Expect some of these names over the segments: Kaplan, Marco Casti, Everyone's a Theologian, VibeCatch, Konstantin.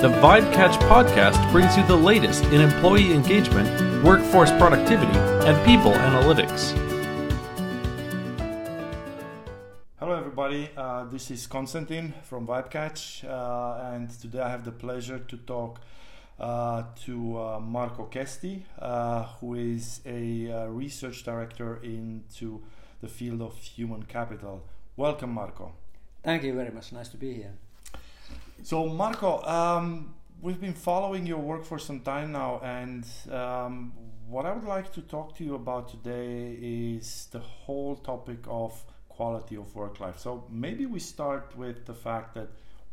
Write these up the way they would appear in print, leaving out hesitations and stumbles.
The VibeCatch podcast brings you the latest in employee engagement, workforce productivity, and people analytics. Hello everybody, this is Konstantin from VibeCatch, and today I have the pleasure to talk to Marco Casti, who is a research director into the field of human capital. Welcome, Marco. Thank you very much. Nice to be here. So, Marco, we've been following your work for some time now, and what I would like to talk to you about today is the whole topic of quality of work life. So maybe we start with the fact that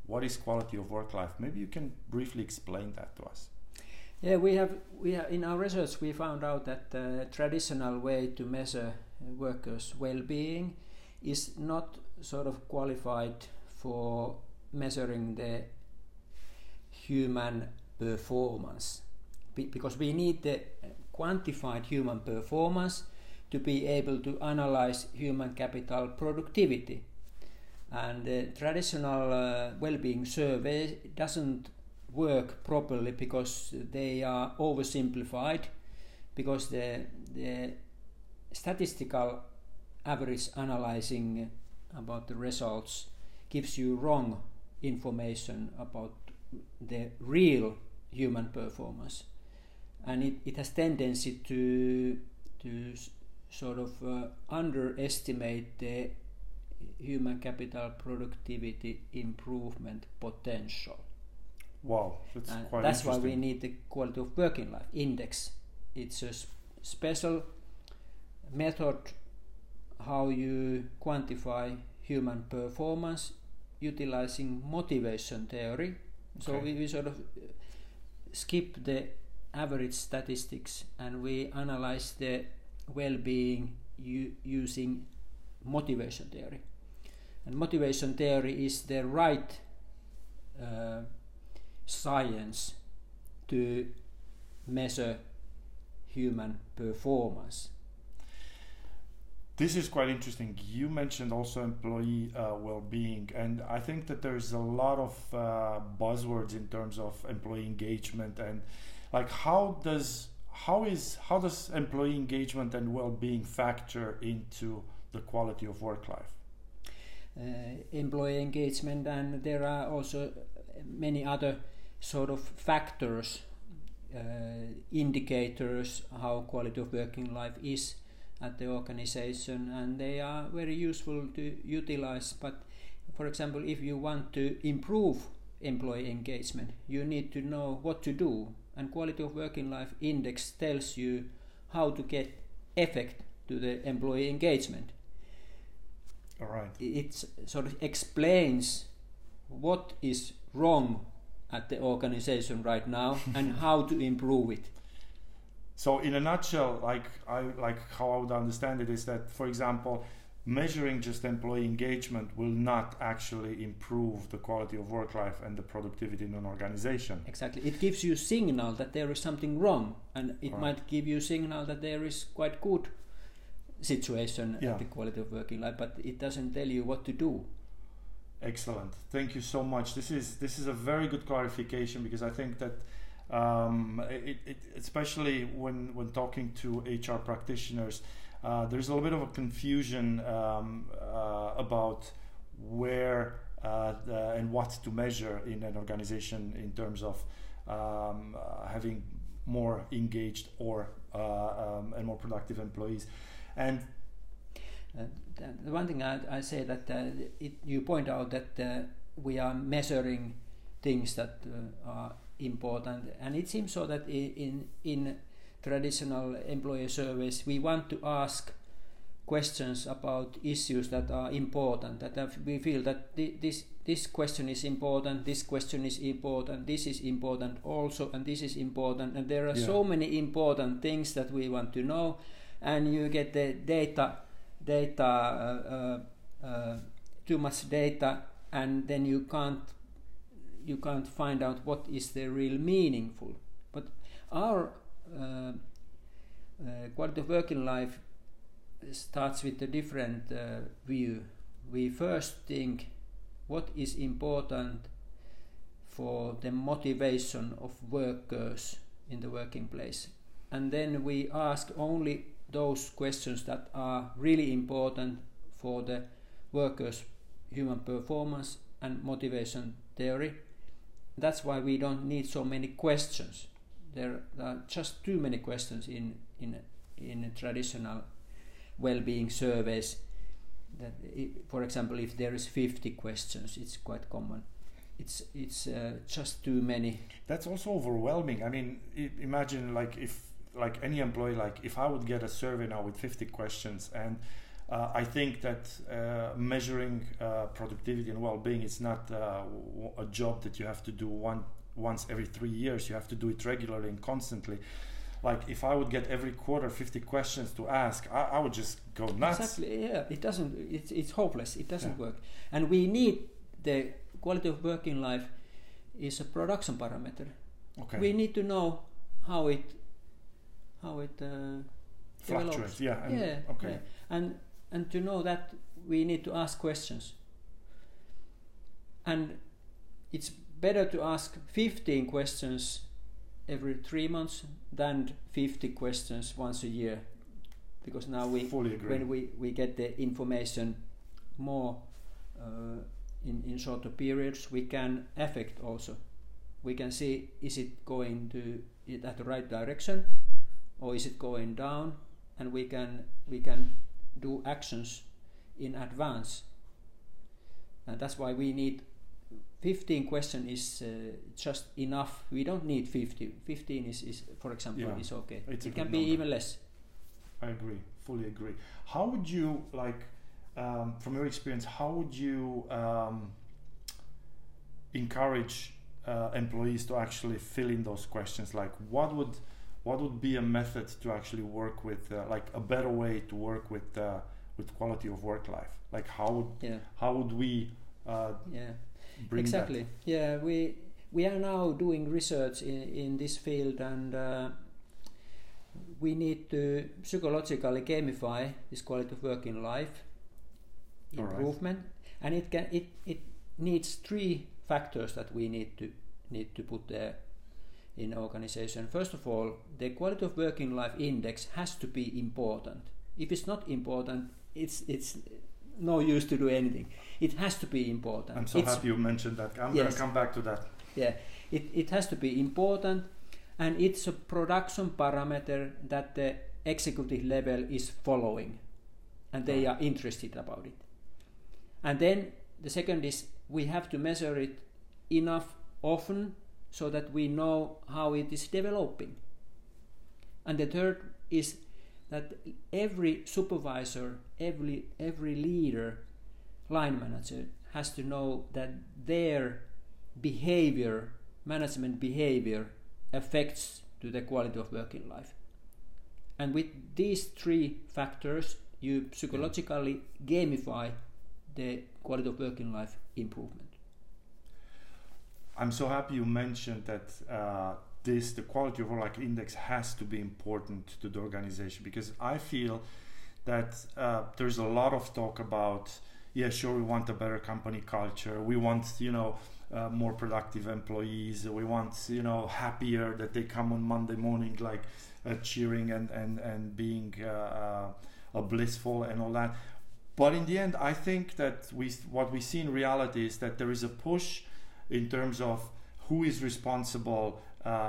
what is quality of work life? Maybe you can briefly explain that to us. Yeah, we have in our research we found out that the traditional way to measure workers' well-being is not sort of qualified for measuring the human performance, because we need the quantified human performance to be able to analyze human capital productivity, and the traditional well-being survey doesn't work properly because they are oversimplified, because the statistical average analyzing about the results gives you wrong information about the real human performance, and it has tendency to sort of underestimate the human capital productivity improvement potential. Wow, that's why we need the quality of working life index. It's a special method how you quantify human performance utilizing motivation theory. So we sort of skip the average statistics and we analyze the well-being using motivation theory. And motivation theory is the right science to measure human performance. This is quite interesting. You mentioned also employee well-being, and I think that there's a lot of buzzwords in terms of employee engagement, and like how does employee engagement and well-being factor into the quality of work life? Employee engagement, and there are also many other sort of factors, indicators how quality of working life is at the organization, and they are very useful to utilize. But for example, if you want to improve employee engagement, you need to know what to do, and quality of working life index tells you how to get effect to the employee engagement. All right. It sort of explains what is wrong at the organization right now and how to improve it. So in a nutshell, how I would understand it is that, for example, measuring just employee engagement will not actually improve the quality of work life and the productivity in an organization. Exactly. It gives you signal that there is something wrong, and it might give you signal that there is quite good situation at the quality of working life, but it doesn't tell you what to do. Excellent. Thank you so much. This is a very good clarification, because I think that especially when talking to HR practitioners, there's a little bit of a confusion about where and what to measure in an organization in terms of having more engaged or and more productive employees. And the one thing I say that you point out that we are measuring things that are important, and it seems so that in traditional employer surveys we want to ask questions about issues that are important, that we feel that this question is important, this question is important, this is important also, and this is important, and there are so many important things that we want to know, and you get the too much data, and then you can't find out what is the real meaningful. But our quality of working life starts with a different view. We first think what is important for the motivation of workers in the working place. And then we ask only those questions that are really important for the workers' human performance and motivation theory. That's why we don't need so many questions. There are just too many questions in traditional well-being surveys. That, for example, if there is 50 questions, it's quite common. It's just too many. That's also overwhelming. I mean, imagine like if any employee, like if I would get a survey now with 50 questions, and I think that measuring productivity and well-being is not a job that you have to do once every 3 years. You have to do it regularly and constantly. Like if I would get every quarter 50 questions to ask, I would just go nuts. Exactly. Yeah, it doesn't. It's hopeless. It doesn't work. And we need the quality of working life is a production parameter. Okay. We need to know how it fluctuates. Yeah. And, yeah. Okay. Yeah. And to know that, we need to ask questions. And it's better to ask 15 questions every 3 months than 50 questions once a year, because now we fully agree. When we get the information more in shorter periods, we can affect also. We can see, is it going at the right direction, or is it going down, and we can do actions in advance. And that's why we need 15 question is just enough. We don't need 50. 15 is for example, is okay. It can be even less. I agree, fully agree. How would you, like, from your experience, how would you encourage employees to actually fill in those questions? Like, what would be a method to actually work with, like a better way to work with quality of work life? Like, how would we bring exactly that? Yeah, we are now doing research in this field, and we need to psychologically gamify this quality of work in life improvement. Right. And it needs three factors that we need to put there in organization. First of all, the quality of work in life index has to be important. If it's not important, it's no use to do anything. It has to be important. I'm so happy you mentioned that. I'm going to come back to that. Yeah, it has to be important, and it's a production parameter that the executive level is following, and they are interested about it. And then the second is, we have to measure it enough often so that we know how it is developing. And the third is that every supervisor, every leader, line manager has to know that their behavior, management behavior, affects to the quality of work in life. And with these three factors, you psychologically gamify the quality of work in life improvement. I'm so happy you mentioned that the quality of work index has to be important to the organization, because I feel that there's a lot of talk about, yeah, sure, we want a better company culture, we want, you know, more productive employees, we want, you know, happier, that they come on Monday morning like cheering and being blissful and all that. But in the end, I think that what we see in reality is that there is a push in terms of who is responsible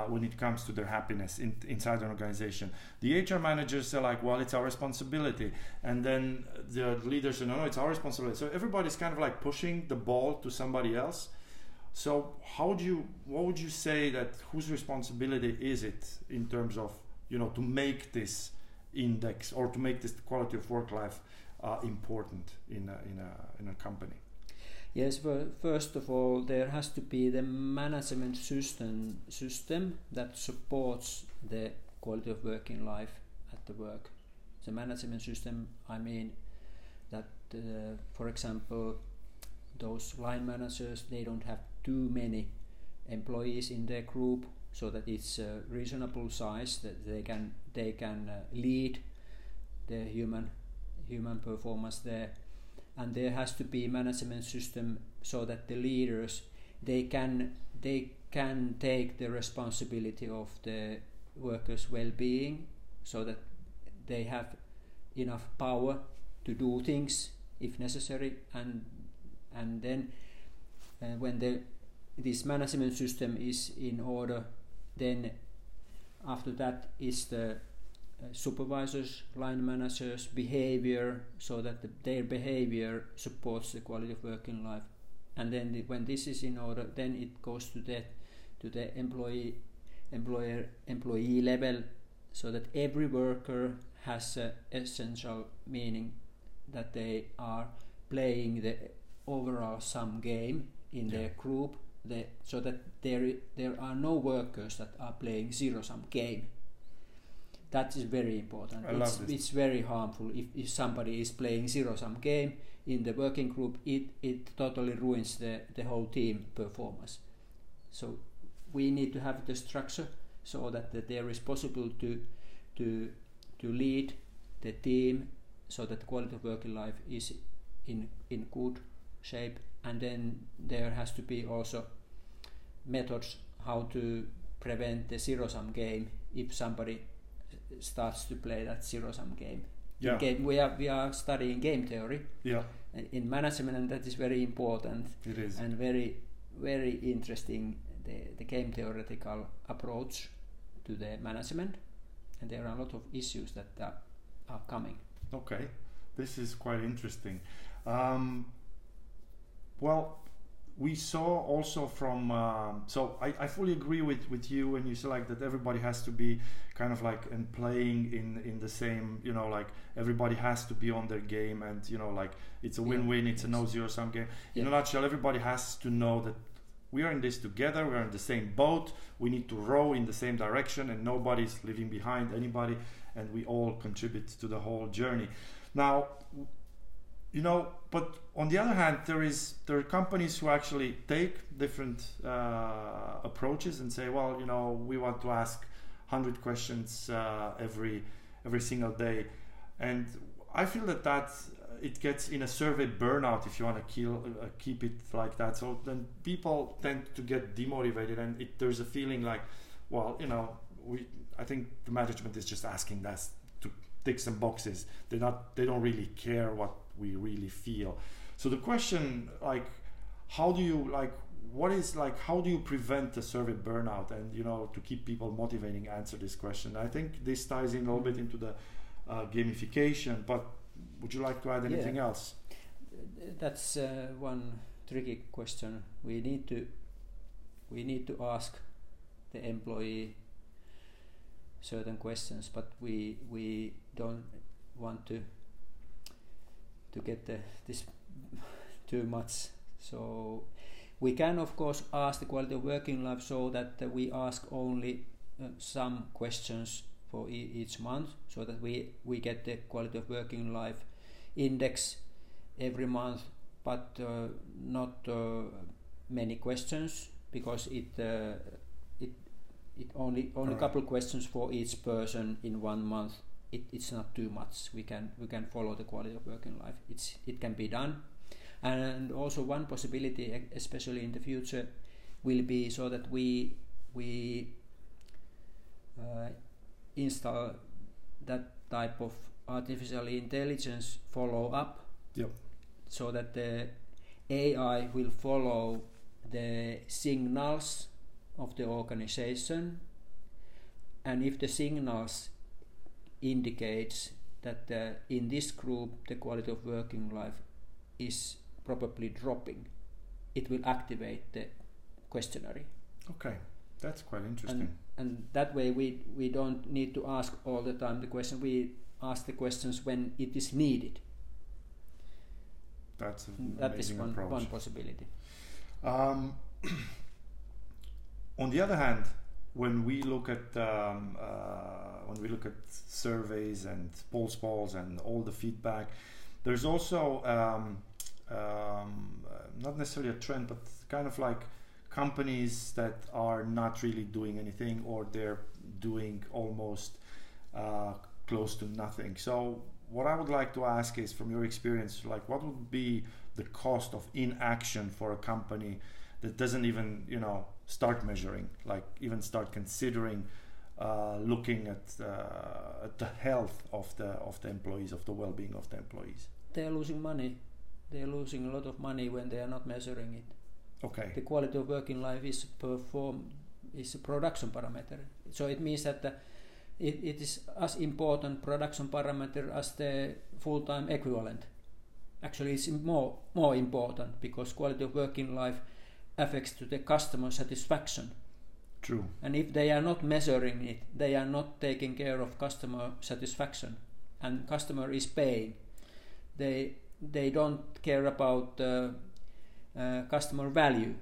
when it comes to their happiness inside an organization. The HR managers are like, well, it's our responsibility. And then the leaders are, no, it's our responsibility. So everybody's kind of like pushing the ball to somebody else. So what would you say that whose responsibility is it in terms of, you know, to make this index or to make this quality of work life important in a company? Yes, well, first of all, there has to be the management system that supports the quality of work in life at the work. The management system, I mean that, for example, those line managers, they don't have too many employees in their group, so that it's a reasonable size that they can lead the human performance there. And there has to be management system so that the leaders they can take the responsibility of the workers' well-being, so that they have enough power to do things if necessary. And then when this management system is in order, then after that is the supervisors, line managers, behavior, so that their behavior supports the quality of working life. And then when this is in order, then it goes to the employee level, so that every worker has an essential meaning that they are playing the overall sum game in their group, so that there are no workers that are playing zero-sum game. That is very important. It's very harmful if somebody is playing zero-sum game in the working group. It totally ruins the whole team performance. So we need to have the structure so that there is possible to lead the team, so that the quality of working life is in good shape. And then there has to be also methods how to prevent the zero-sum game if somebody starts to play that zero-sum game. Yeah. We are studying game theory. Yeah. In management, and that is very important. It is. And very, very interesting, the game theoretical approach to the management. And there are a lot of issues that are coming. Okay, this is quite interesting. Well, we saw also from so I fully agree with you when you say like that everybody has to be kind of like and playing in the same, you know, like everybody has to be on their game, and you know, like it's a win-win, it's a no zero-sum game. Yeah. In a nutshell, everybody has to know that we are in this together, we are in the same boat, we need to row in the same direction, and nobody's leaving behind anybody, and we all contribute to the whole journey. Now, you know, but on the other hand, there are companies who actually take different approaches and say, well, you know, we want to ask 100 questions every single day, and I feel that it gets in a survey burnout if you want to keep it like that. So then people tend to get demotivated, and there's a feeling like, well, you know, I think the management is just asking us to tick some boxes. They don't really care what we really feel. So the question, like, how do you prevent the survey burnout, and you know, to keep people motivating, answer this question? I think this ties in a little bit into the gamification, but would you like to add anything else? That's one tricky question. We need to ask the employee certain questions, but we don't want to get this too much. So we can of course ask the quality of working life, so that we ask only some questions for each month, so that we get the quality of working life index every month, but not many questions, because it only a couple questions for each person in one month. It's not too much. We can follow the quality of working life. It can be done. And also one possibility, especially in the future, will be so that we install that type of artificial intelligence follow up, so that the AI will follow the signals of the organization, and if the signals indicates that in this group the quality of working life is probably dropping, it will activate the questionnaire. Okay, that's quite interesting. And that way we don't need to ask all the time the question. We ask the questions when it is needed. That's one possibility. On the other hand, when we look at surveys and polls and all the feedback, there's also not necessarily a trend, but kind of like companies that are not really doing anything, or they're doing almost close to nothing. So what I would like to ask is, from your experience, like, what would be the cost of inaction for a company that doesn't even, you know, start measuring, like even start considering looking at the health of the employees, of the well-being of the employees. They're losing money. They're losing a lot of money when they are not measuring it. Okay. The quality of work in life is a production parameter. So it means that it is as important production parameter as the full-time equivalent. Actually, it's more important, because quality of work in life affects to the customer satisfaction. True. And if they are not measuring it, they are not taking care of customer satisfaction, and customer is paying. They don't care about customer value.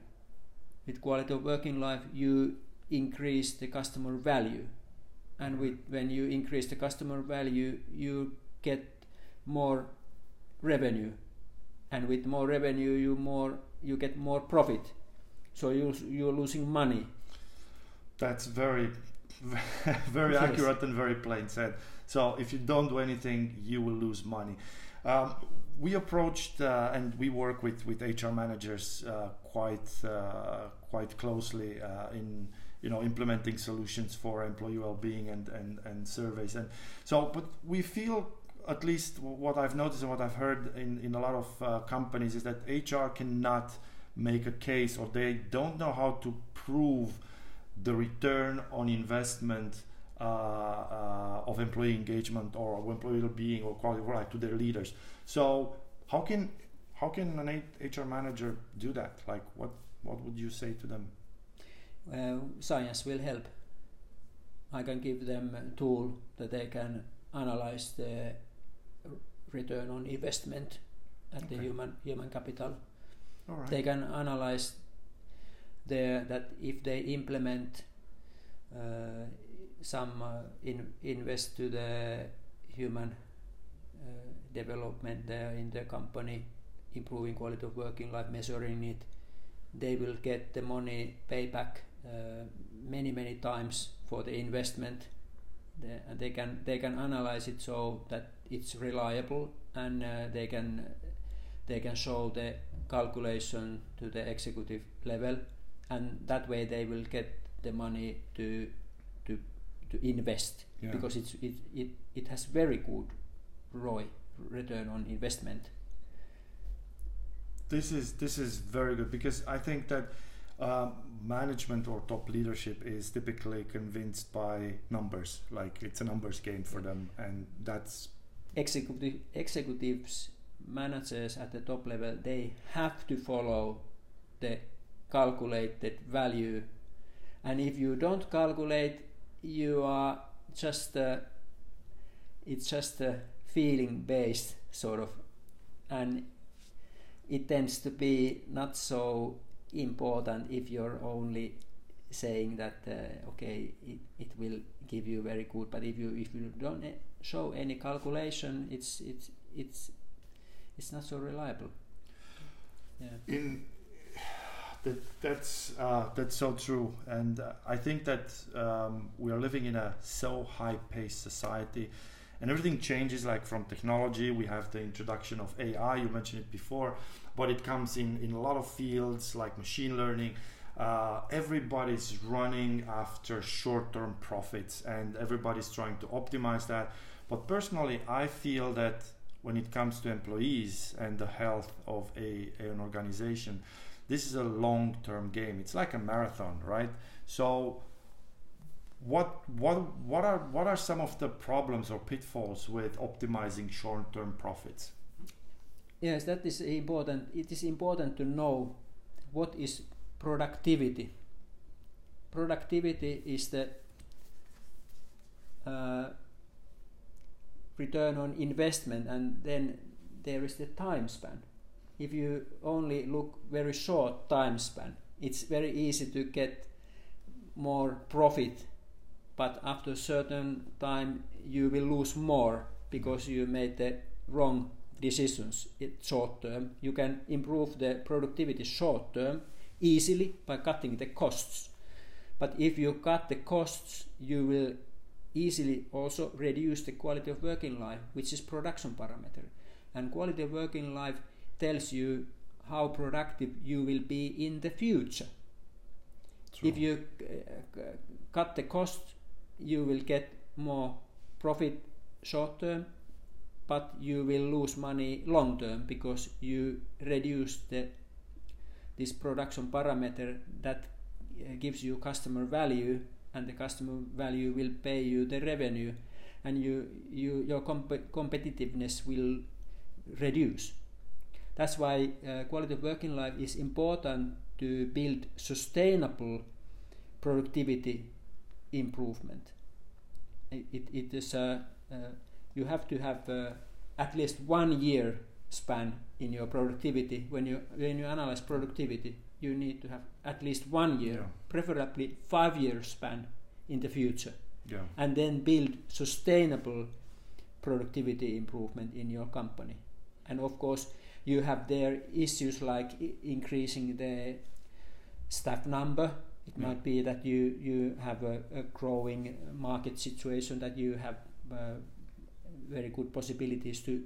With quality of work in life, you increase the customer value, and when you increase the customer value, you get more revenue, and with more revenue you get more profit. So you're losing money. That's very, very yes. Accurate and very plain said. So if you don't do anything, you will lose money. We approached and we work with HR managers quite closely in, you know, implementing solutions for employee well-being and surveys, and so. But we feel, at least what I've noticed and what I've heard in a lot of companies, is that HR cannot make a case, or they don't know how to prove the return on investment of employee engagement or employee well-being or quality of life to their leaders. So how can an HR manager do that? Like what would you say to them? Science will help. I can give them a tool that they can analyze the return on investment at okay. the human capital. All right. They can analyze that if they implement some invest to the human development there in the company, improving quality of work in life, measuring it, they will get the money payback many times for the investment. They can analyze it so that it's reliable, and they can show the calculation to the executive level, and that way they will get the money to invest. Yeah. Because it has very good ROI, return on investment. This is very good, because I think that management or top leadership is typically convinced by numbers, like it's a numbers game for them, and that's executives, managers at the top level, they have to follow the calculated value, and if you don't calculate, you are just it's just a feeling based sort of, and it tends to be not so important if you're only saying that okay, it will give you very good, but if you don't show any calculation, it's not so reliable. Yeah. That's so true, and I think that we are living in a so high-paced society, and everything changes. Like from technology, we have the introduction of AI. You mentioned it before, but it comes in a lot of fields like machine learning. Everybody's running after short-term profits, and everybody's trying to optimize that. But personally, I feel that when it comes to employees and the health of an organization, this is a long-term game. It's like a marathon, right? So what are some of the problems or pitfalls with optimizing short-term profits? Yes, that is important. It is important to know what is productivity. Productivity is the return on investment, and then there is the time span. If you only look very short time span, it's very easy to get more profit, but after a certain time you will lose more because you made the wrong decisions short term. You can improve the productivity short term easily by cutting the costs, but if you cut the costs, you will easily also reduce the quality of work in life, which is production parameter, and quality of work in life tells you how productive you will be in the future. True. If you cut the cost, you will get more profit short term, but you will lose money long term because you reduce this production parameter that gives you customer value, and the customer value will pay you the revenue, and your competitiveness will reduce. That's why quality of working life is important to build sustainable productivity improvement. It is you have to have at least 1 year span in your productivity. When you analyze productivity, you need to have at least 1 year, yeah, preferably 5 year span in the future, yeah, and then build sustainable productivity improvement in your company. And of course, you have there issues like increasing the staff number. It yeah. might be that you have a growing market situation, that you have very good possibilities to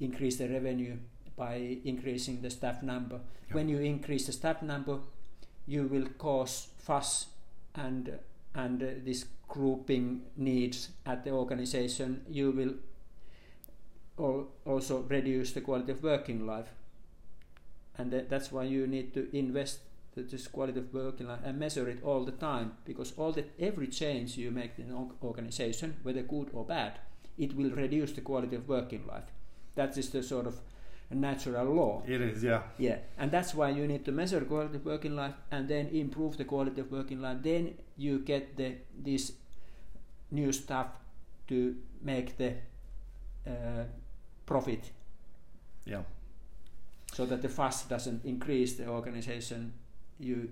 increase the revenue by increasing the staff number. Yeah. When you increase the staff number, you will cause fuss and this grouping needs at the organization. You will also reduce the quality of working life, and that's why you need to invest this quality of working life and measure it all the time, because every change you make in an organization, whether good or bad, it will reduce the quality of working life. That is the sort of natural law. It is, yeah. Yeah, and that's why you need to measure quality of working life and then improve the quality of working life. Then you get this new stuff to make the profit. Yeah. So that the fuss doesn't increase the organization, you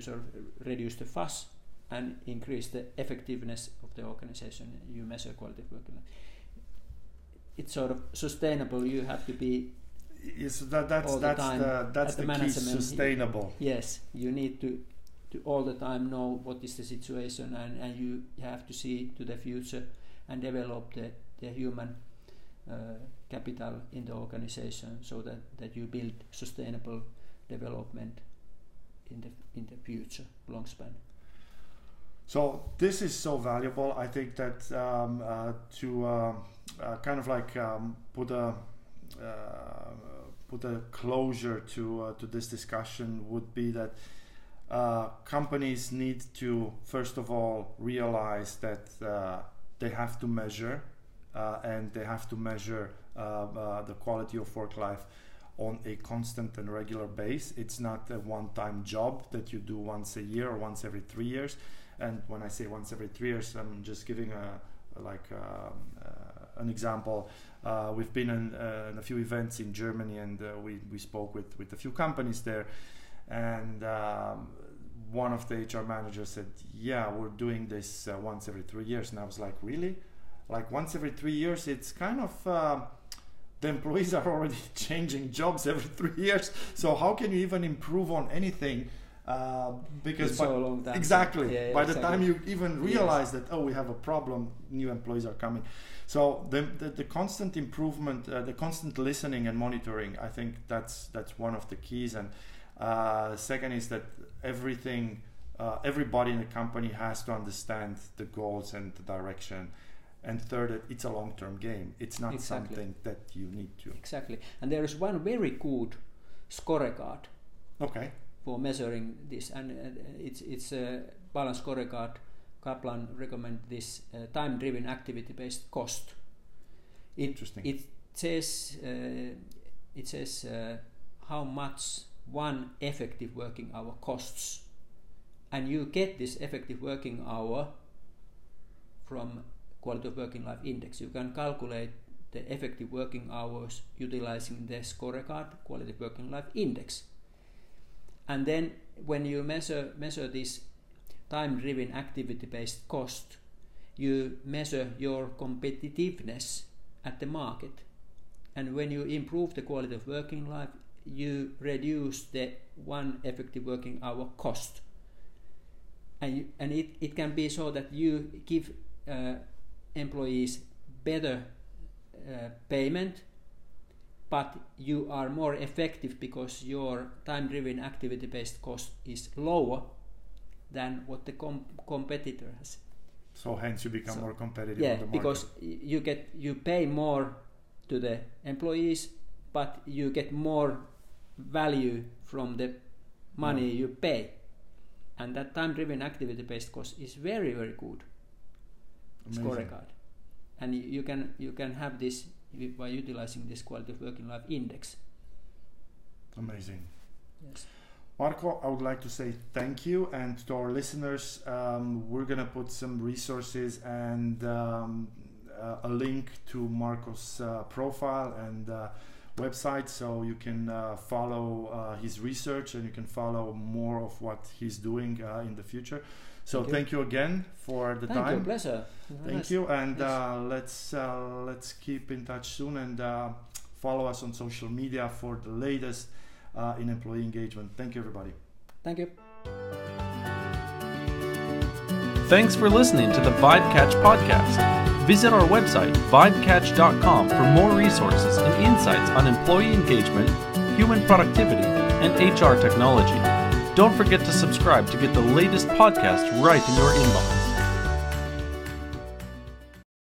sort of reduce the fuss and increase the effectiveness of the organization. You measure quality of working life. It's sort of sustainable. You have to be that's the key. Sustainable. Yes, you need to all the time know what is the situation, and you have to see to the future and develop the human capital in the organization, so that you build sustainable development in the future, long span. So this is so valuable. I think that put a closure to this discussion would be that companies need to first of all realize that they have to measure the quality of work life on a constant and regular base. It's not a one-time job that you do once a year or once every 3 years. And when I say once every 3 years, I'm just giving an example. We've been in a few events in Germany, and we spoke with a few companies there. And one of the HR managers said, yeah, we're doing this once every 3 years. And I was like, really? Like once every 3 years? It's kind of... the employees are already changing jobs every 3 years, so how can you even improve on anything? Because it's so long time. Exactly. Yeah, by the time you even realize that, oh, we have a problem, new employees are coming. So the constant improvement, the constant listening and monitoring, I think that's one of the keys. And second is that everybody in the company has to understand the goals and the direction. And third, it's a long-term game. It's not something that you need to. Exactly. And there is one very good scorecard for measuring this. And it's a balanced scorecard. Kaplan recommends this time-driven activity-based cost. Interesting. It says how much one effective working hour costs. And you get this effective working hour from quality of working life index. You can calculate the effective working hours utilizing the scorecard quality of working life index. And then when you measure this time-driven activity-based cost, you measure your competitiveness at the market. And when you improve the quality of working life, you reduce the one effective working hour cost. And it can be so that you give employees better payment but you are more effective because your time-driven activity-based cost is lower than what the competitor has. So hence you become more competitive on the market. Because you pay more to the employees, but you get more value from the money you pay. And that time-driven activity-based cost is very, very good scorecard. And you can have this by utilizing this quality of working life index. Amazing. Yes. Marco, I would like to say thank you, and to our listeners, we're gonna put some resources and a link to Marco's profile and website, so you can follow his research and you can follow more of what he's doing in the future. So thank you again for the time. Thank you, pleasure. Thank you, and let's keep in touch soon, and follow us on social media for the latest in employee engagement. Thank you, everybody. Thank you. Thanks for listening to the VibeCatch podcast. Visit our website, vibecatch.com, for more resources and insights on employee engagement, human productivity, and HR technology. Don't forget to subscribe to get the latest podcast right in your inbox.